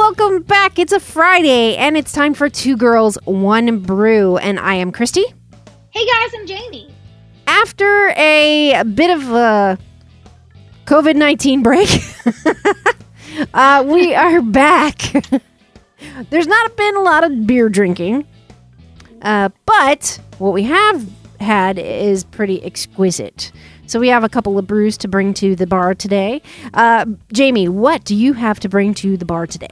Welcome back. It's a Friday, and it's time for Two Girls, One Brew. And I am Christy. Hey, guys, I'm Jamie. After a bit of a COVID-19 break, we are back. There's not been a lot of beer drinking, but what we have had is pretty exquisite. So we have a couple of brews to bring to the bar today. Jamie, what do you have to bring to the bar today?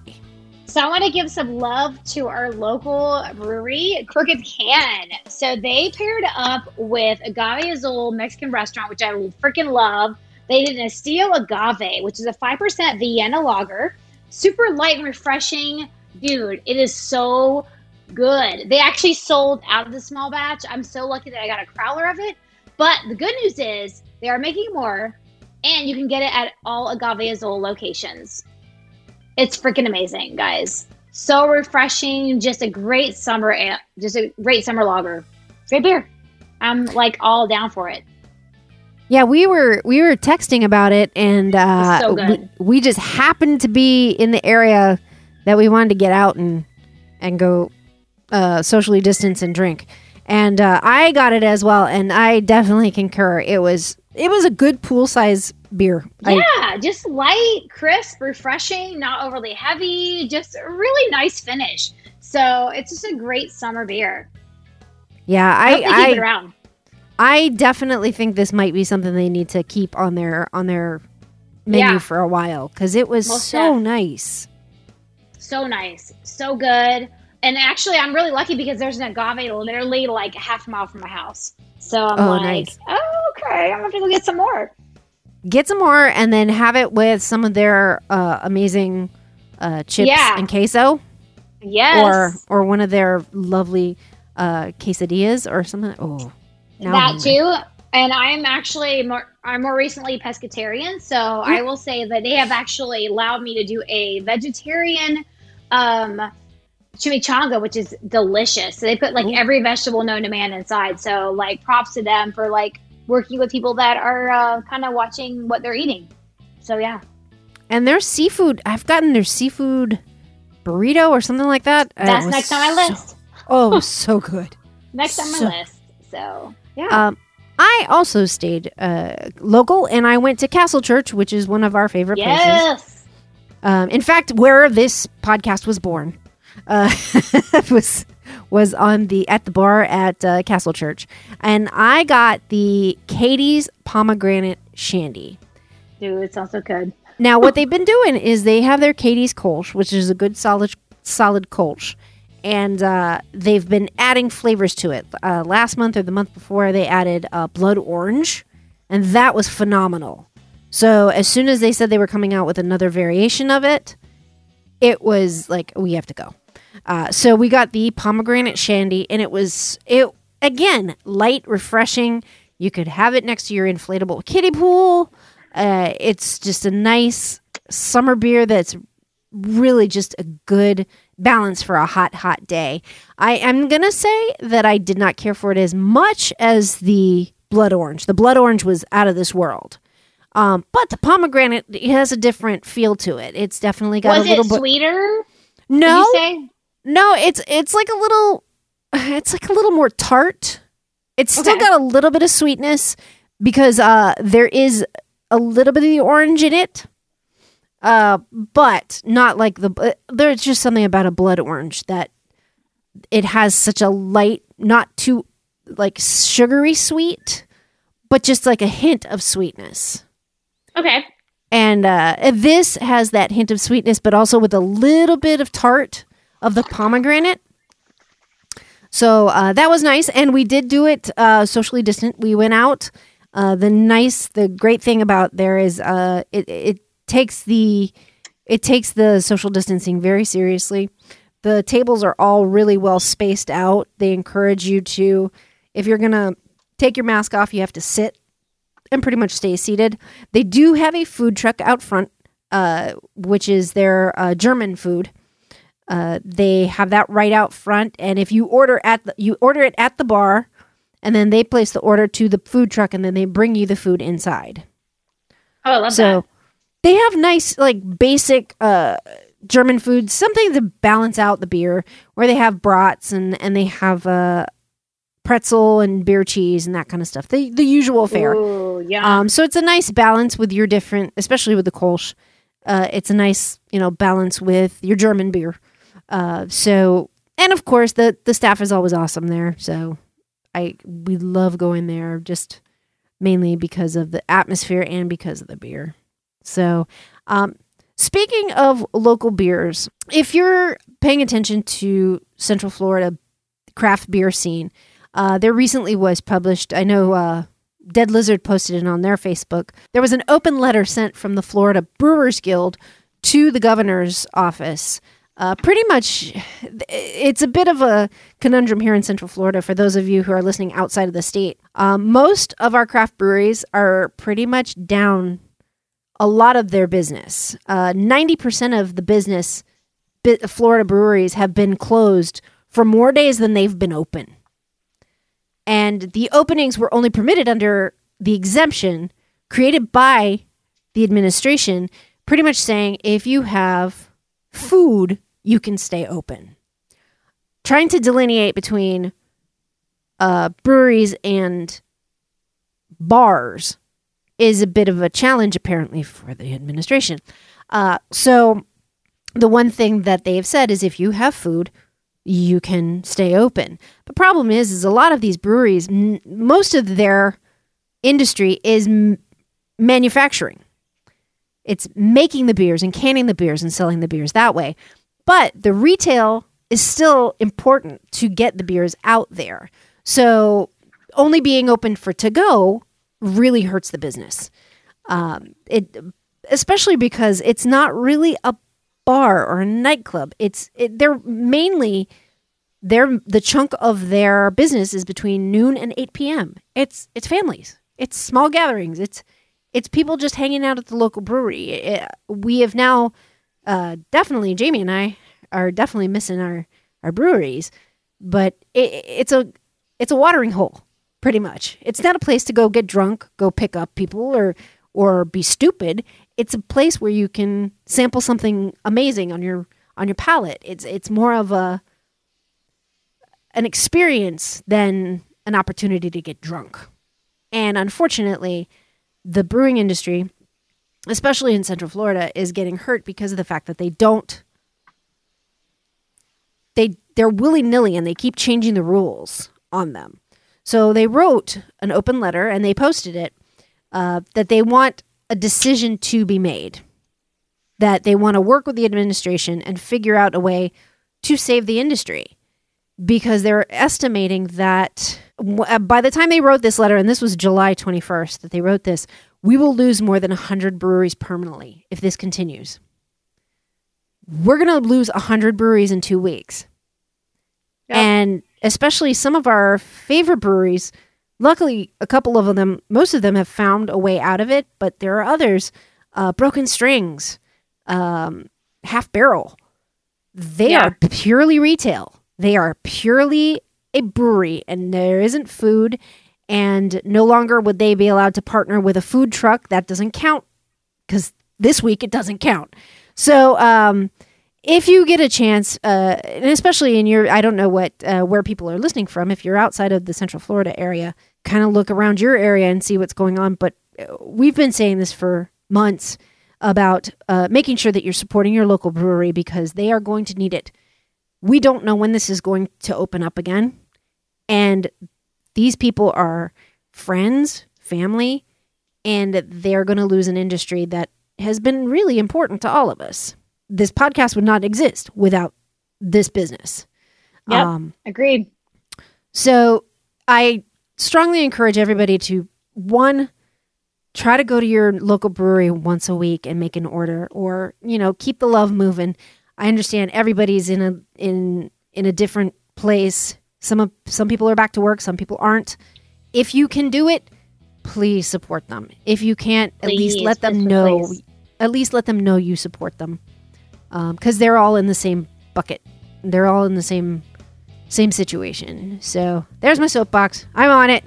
So I want to give some love to our local brewery, Crooked Can. So they paired up with Agave Azul Mexican restaurant, which I freaking love. They did an Estilo Agave, which is a 5% Vienna lager. Super light and refreshing. Dude, it is so good. They actually sold out of the small batch. I'm so lucky that I got a crowler of it. But the good news is they are making more, and you can get it at all Agave Azul locations. It's freaking amazing, guys. So refreshing. Just a great summer lager. Great beer. I'm like all down for it. Yeah, we were texting about it, and so good. We just happened to be in the area that we wanted to get out and go socially distance and drink. And I got it as well, and I definitely concur. It was a good pool size beer. Yeah, just light, crisp, refreshing, not overly heavy, just a really nice finish. So it's just a great summer beer. Yeah, I keep it around. I definitely think this might be something they need to keep on their menu for a while, because it was so nice, so good. And actually, I'm really lucky because there's an agave literally like a half mile from my house. So I'm nice. Oh, okay. I'm going to have to go get some more. Get some more and then have it with some of their amazing chips and queso. Yes. Or one of their lovely quesadillas or something. Oh, that too. And I'm actually more recently pescatarian. So I will say that they have actually allowed me to do a vegetarian chimichanga, which is delicious. So they put like every vegetable known to man inside. So like props to them for like working with people that are kind of watching what they're eating. So yeah. And their seafood, I've gotten their seafood burrito or something like that. That's next on my list. So good. Next on my list. So yeah. I also stayed local, and I went to Castle Church, which is one of our favorite places. In fact, where this podcast was born. Was at the bar at Castle Church, and I got the Katie's Pomegranate Shandy. Dude, it sounds so good. Now, what they've been doing is they have their Katie's Kolsch, which is a good solid Kolsch, and they've been adding flavors to it. Last month or the month before, they added blood orange, and that was phenomenal. So as soon as they said they were coming out with another variation of it, it was like, we have to go. So we got the pomegranate shandy, and it was again, light, refreshing. You could have it next to your inflatable kiddie pool. It's just a nice summer beer that's really just a good balance for a hot, hot day. I am going to say that I did not care for it as much as the blood orange. The blood orange was out of this world. But the pomegranate, it has a different feel to it. It's definitely got a little bit sweeter. No, no, it's like a little more tart. It's still got a little bit of sweetness because there is a little bit of the orange in it. But not like there's just something about a blood orange that it has such a light, not too like sugary sweet, but just like a hint of sweetness. Okay. And this has that hint of sweetness, but also with a little bit of tart of the pomegranate. So that was nice. And we did do it socially distant. We went out. The great thing about there is it takes the social distancing very seriously. The tables are all really well spaced out. They encourage you to, if you're going to take your mask off, you have to sit and pretty much stay seated. They do have a food truck out front, which is their German food. They have that right out front, and if you order it at the bar, and then they place the order to the food truck, and then they bring you the food inside. Oh, I love that. So they have nice, like basic German food, something to balance out the beer, where they have brats and they have pretzel and beer cheese and that kind of stuff. The usual fare. Ooh, yeah. So it's a nice balance with your different, especially with the Kolsch. It's a nice, balance with your German beer. And of course the staff is always awesome there. So we love going there just mainly because of the atmosphere and because of the beer. So, speaking of local beers, if you're paying attention to Central Florida craft beer scene, there recently was published, I know Dead Lizard posted it on their Facebook, there was an open letter sent from the Florida Brewers Guild to the governor's office. Pretty much, it's a bit of a conundrum here in Central Florida for those of you who are listening outside of the state. Most of our craft breweries are pretty much down a lot of their business. 90% of the business Florida breweries have been closed for more days than they've been open. And the openings were only permitted under the exemption created by the administration, pretty much saying if you have food, you can stay open. Trying to delineate between breweries and bars is a bit of a challenge, apparently, for the administration. So the one thing that they have said is if you have food, you can stay open. The problem is a lot of these breweries, most of their industry is manufacturing. It's making the beers and canning the beers and selling the beers that way. But the retail is still important to get the beers out there. So only being open for to-go really hurts the business. Especially because it's not really a bar or a nightclub. They're mainly the chunk of their business is between noon and 8 p.m. It's families. It's small gatherings. It's people just hanging out at the local brewery. We have now definitely, Jamie and I are definitely missing our breweries, but it's a watering hole. Pretty much. It's not a place to go get drunk, go pick up people, or be stupid. It's a place where you can sample something amazing on your palate. It's more of an experience than an opportunity to get drunk. And unfortunately, the brewing industry, especially in Central Florida, is getting hurt because of the fact that they're willy-nilly and they keep changing the rules on them. So they wrote an open letter, and they posted it, that they want a decision to be made, that they want to work with the administration and figure out a way to save the industry, because they're estimating that by the time they wrote this letter, and this was July 21st that they wrote this, we will lose more than 100 breweries permanently if this continues. We're going to lose 100 breweries in 2 weeks. Yep. And especially some of our favorite breweries, luckily a couple of them, most of them have found a way out of it, but there are others, Broken Strings, Half Barrel. They are purely retail. They are purely a brewery, and there isn't food, and no longer would they be allowed to partner with a food truck. That doesn't count, because this week it doesn't count. So, if you get a chance, and especially in I don't know where people are listening from, if you're outside of the Central Florida area, kind of look around your area and see what's going on. But we've been saying this for months about making sure that you're supporting your local brewery, because they are going to need it. We don't know when this is going to open up again. And these people are friends, family, and they're going to lose an industry that has been really important to all of us. This podcast would not exist without this business. Yep, agreed. So I strongly encourage everybody to, one, try to go to your local brewery once a week and make an order, or, keep the love moving. I understand everybody's in a different place. Some people are back to work. Some people aren't. If you can do it, please support them. If you can't, at least let them know you support them. Because they're all in the same bucket. They're all in the same situation. So there's my soapbox. I'm on it.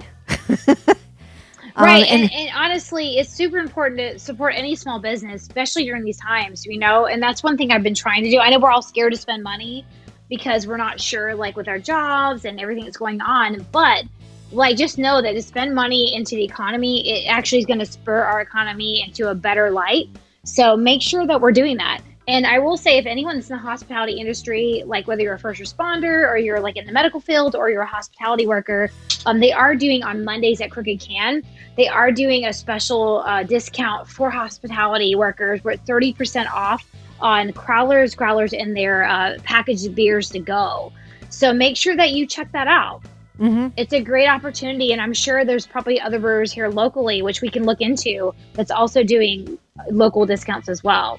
Right. And honestly, it's super important to support any small business, especially during these times, you know, and that's one thing I've been trying to do. I know we're all scared to spend money because we're not sure, like with our jobs and everything that's going on, but like, just know that to spend money into the economy, it actually is going to spur our economy into a better light. So make sure that we're doing that. And I will say, if anyone's in the hospitality industry, like whether you're a first responder or you're like in the medical field or you're a hospitality worker, they are doing on Mondays at Crooked Can, they are doing a special discount for hospitality workers. We're at 30% off on growlers and their packaged beers to go. So make sure that you check that out. Mm-hmm. It's a great opportunity, and I'm sure there's probably other brewers here locally, which we can look into, that's also doing local discounts as well.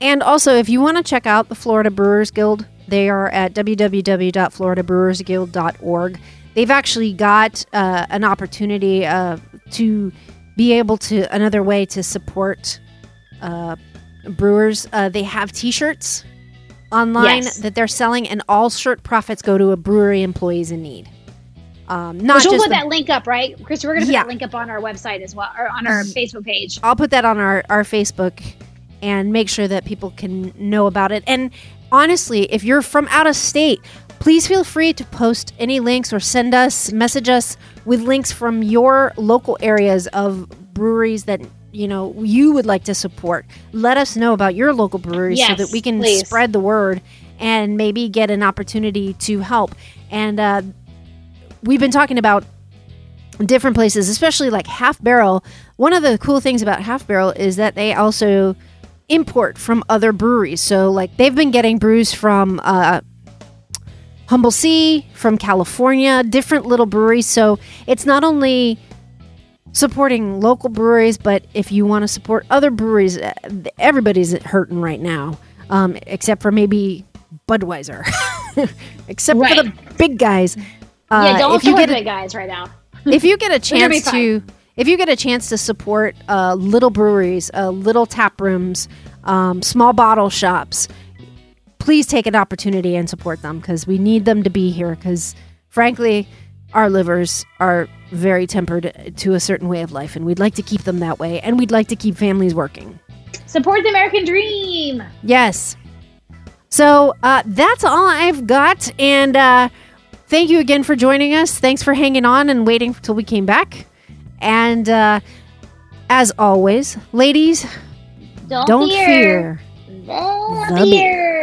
And also, if you want to check out the Florida Brewers Guild, they are at www.floridabrewersguild.org. They've actually got an opportunity to be able to, another way to support brewers. They have T-shirts online that they're selling, and all shirt profits go to a brewery employees in need. We'll put that link up, right, Krista? We're going to put that link up on our website as well, or on our Facebook page. I'll put that on our Facebook and make sure that people can know about it. And honestly, if you're from out of state, please feel free to post any links or message us with links from your local areas of breweries that you know you would like to support. Let us know about your local breweries so that we can spread the word and maybe get an opportunity to help. And we've been talking about different places, especially like Half Barrel. One of the cool things about Half Barrel is that they also import from other breweries. So like they've been getting brews from Humble Sea, from California, different little breweries. So it's not only supporting local breweries, but if you want to support other breweries, everybody's hurting right now, except for maybe Budweiser, for the big guys. Don't support the big guys right now. If you get a chance to support little breweries, little tap rooms, small bottle shops, please take an opportunity and support them, because we need them to be here, because frankly, our livers are very tempered to a certain way of life, and we'd like to keep them that way, and we'd like to keep families working. Support the American dream. Yes. So that's all I've got, and thank you again for joining us. Thanks for hanging on and waiting till we came back. And as always, ladies, don't fear the beer.